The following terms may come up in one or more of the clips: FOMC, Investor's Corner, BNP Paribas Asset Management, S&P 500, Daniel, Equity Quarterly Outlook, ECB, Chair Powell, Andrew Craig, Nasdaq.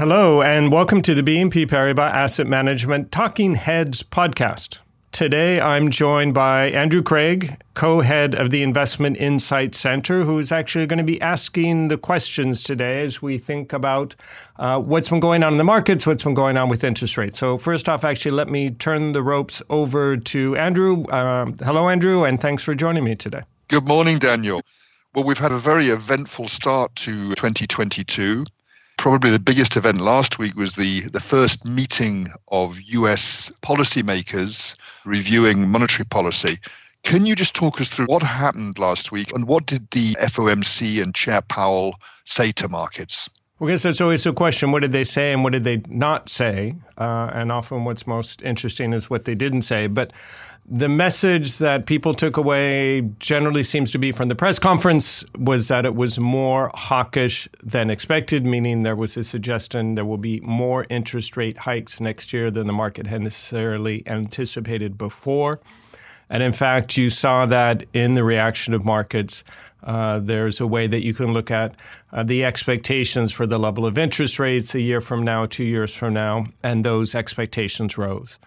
Hello, and welcome to the BNP Paribas Asset Management Talking Heads podcast. Today, I'm joined by Andrew Craig, co-head of the Investment Insight Center, who is actually going to be asking the questions today as we think about what's been going on in the markets, what's been going on with interest rates. So first off, actually, let me turn the ropes over to Andrew. Hello, Andrew, and thanks for joining me today. Good morning, Daniel. Well, we've had a very eventful start to 2022. Probably the biggest event last week was the first meeting of US policymakers reviewing monetary policy. Can you just talk us through what happened last week and what did the FOMC and Chair Powell say to markets? Well, I guess that's always the question. What did they say and what did they not say? And often what's most interesting is what they didn't say. But the message that people took away generally seems to be from the press conference was that it was more hawkish than expected, meaning there was a suggestion there will be more interest rate hikes next year than the market had necessarily anticipated before. And in fact, you saw that in the reaction of markets. There's a way that you can look at the expectations for the level of interest rates a year from now, 2 years from now, and those expectations rose.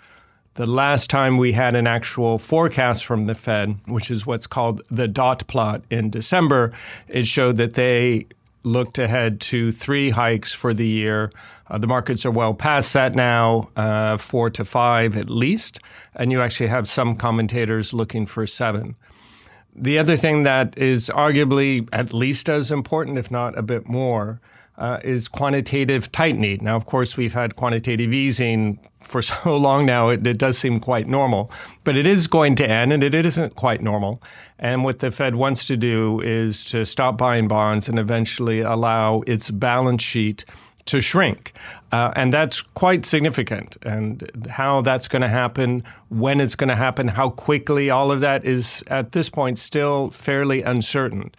The last time we had an actual forecast from the Fed, which is what's called the dot plot in December, it showed that they looked ahead to 3 hikes for the year. The markets are well past that now, 4 to 5 at least, and you actually have some commentators looking for 7. The other thing that is arguably at least as important, if not a bit more, is quantitative tightening. Now, of course, we've had quantitative easing for so long now, it does seem quite normal. But it is going to end, and it isn't quite normal. And what the Fed wants to do is to stop buying bonds and eventually allow its balance sheet to shrink. And that's quite significant. And how that's going to happen, when it's going to happen, how quickly, all of that is at this point still fairly uncertain.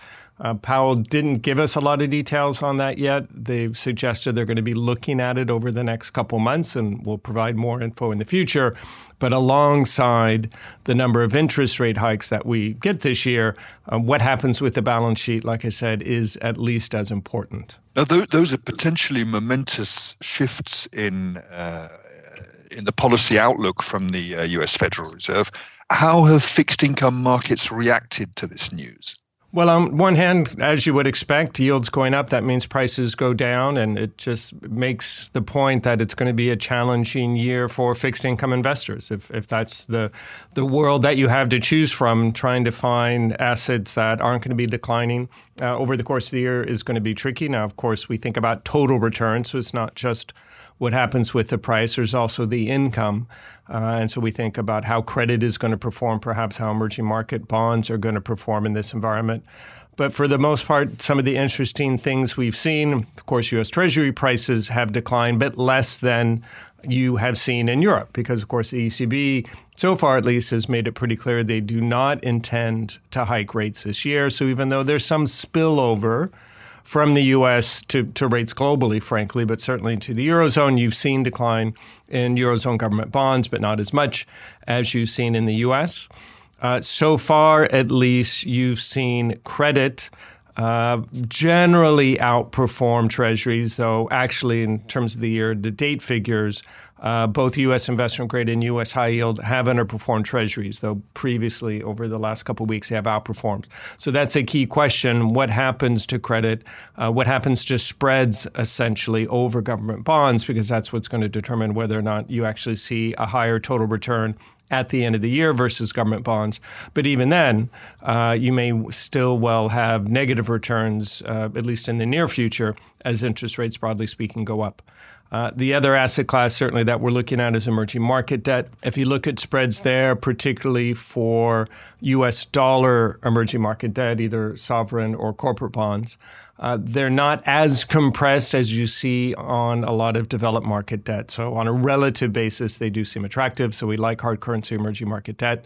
Powell didn't give us a lot of details on that yet. They've suggested they're going to be looking at it over the next couple months and will provide more info in the future. But alongside the number of interest rate hikes that we get this year, what happens with the balance sheet, like I said, is at least as important. Now, those are potentially momentous shifts in the policy outlook from the U.S. Federal Reserve. How have fixed income markets reacted to this news? Well, on one hand, as you would expect, yields going up, that means prices go down, and it just makes the point that it's going to be a challenging year for fixed income investors. If that's the world that you have to choose from, trying to find assets that aren't going to be declining over the course of the year is going to be tricky. Now, of course, we think about total return, so it's not just what happens with the price, there's also the income. And so we think about how credit is going to perform, perhaps how emerging market bonds are going to perform in this environment. But for the most part, some of the interesting things we've seen, of course, U.S. Treasury prices have declined, but less than you have seen in Europe, because, of course, the ECB, so far at least, has made it pretty clear they do not intend to hike rates this year. So even though there's some spillover from the U.S. to rates globally, frankly, but certainly to the Eurozone. You've seen decline in Eurozone government bonds, but not as much as you've seen in the U.S. So far, at least, you've seen credit generally outperform treasuries, though actually in terms of the year-to-date figures, both U.S. investment grade and U.S. high yield have underperformed treasuries, though previously over the last couple of weeks they have outperformed. So that's a key question. What happens to credit? What happens to spreads essentially over government bonds? Because that's what's going to determine whether or not you actually see a higher total return at the end of the year versus government bonds. But even then, you may still well have negative returns, at least in the near future, as interest rates, broadly speaking, go up. The other asset class certainly that we're looking at is emerging market debt. If you look at spreads there, particularly for U.S. dollar emerging market debt, either sovereign or corporate bonds, they're not as compressed as you see on a lot of developed market debt. So on a relative basis, they do seem attractive. So we like hard currency emerging market debt.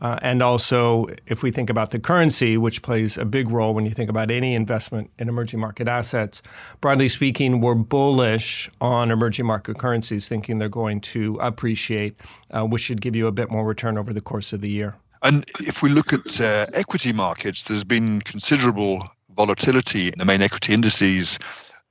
And also, if we think about the currency, which plays a big role when you think about any investment in emerging market assets, broadly speaking, we're bullish on emerging market currencies, thinking they're going to appreciate, which should give you a bit more return over the course of the year. And if we look at equity markets, there's been considerable volatility in the main equity indices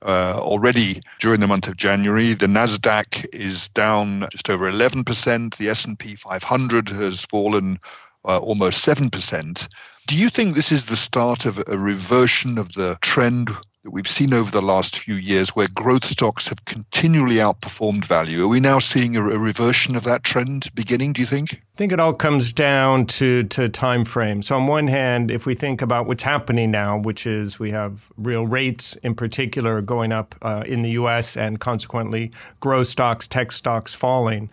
already during the month of January. The Nasdaq is down just over 11%. The S&P 500 has fallen almost 7%. Do you think this is the start of a reversion of the trend that we've seen over the last few years where growth stocks have continually outperformed value? Are we now seeing a reversion of that trend beginning, do you think? I think it all comes down to time frame. So on one hand, if we think about what's happening now, which is we have real rates in particular going up in the U.S. and consequently growth stocks, tech stocks falling,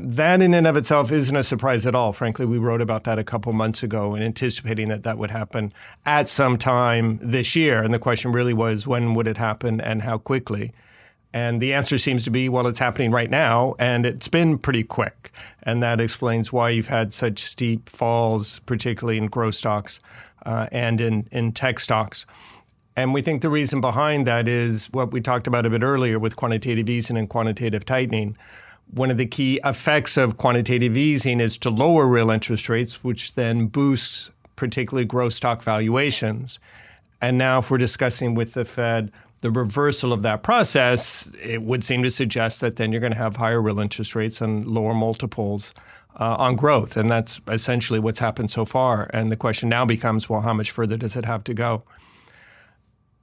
that in and of itself isn't a surprise at all. Frankly, we wrote about that a couple months ago and anticipating that that would happen at some time this year. And the question really was, when would it happen and how quickly? And the answer seems to be, well, it's happening right now, and it's been pretty quick. And that explains why you've had such steep falls, particularly in growth stocks and in tech stocks. And we think the reason behind that is what we talked about a bit earlier with quantitative easing and quantitative tightening. One of the key effects of quantitative easing is to lower real interest rates, which then boosts particularly growth stock valuations. And now if we're discussing with the Fed the reversal of that process, it would seem to suggest that then you're going to have higher real interest rates and lower multiples on growth. And that's essentially what's happened so far. And the question now becomes, well, how much further does it have to go?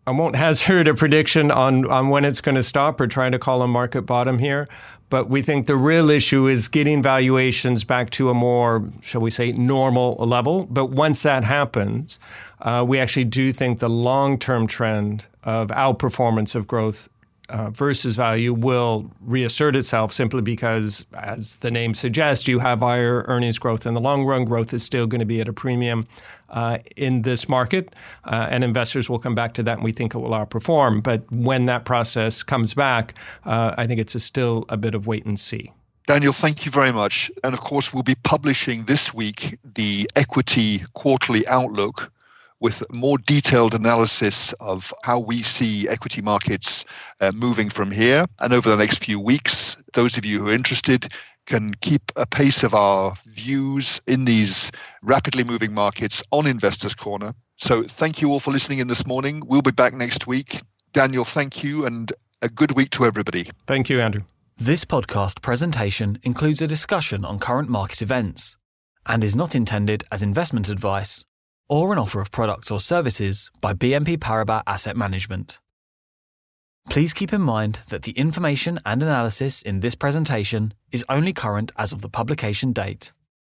I won't hazard a prediction on when it's going to stop or trying to call a market bottom here, but we think the real issue is getting valuations back to a more, shall we say, normal level. But once that happens, we actually do think the long-term trend of outperformance of growth versus value will reassert itself simply because, as the name suggests, you have higher earnings growth in the long run. Growth is still going to be at a premium in this market, and investors will come back to that, and we think it will outperform. But when that process comes back, I think it's still a bit of wait and see. Daniel, thank you very much. And of course, we'll be publishing this week the Equity Quarterly Outlook, with more detailed analysis of how we see equity markets moving from here. And over the next few weeks, those of you who are interested can keep a pace of our views in these rapidly moving markets on Investor's Corner. So thank you all for listening in this morning. We'll be back next week. Daniel, thank you, and a good week to everybody. Thank you, Andrew. This podcast presentation includes a discussion on current market events and is not intended as investment advice or an offer of products or services by BNP Paribas Asset Management. Please keep in mind that the information and analysis in this presentation is only current as of the publication date.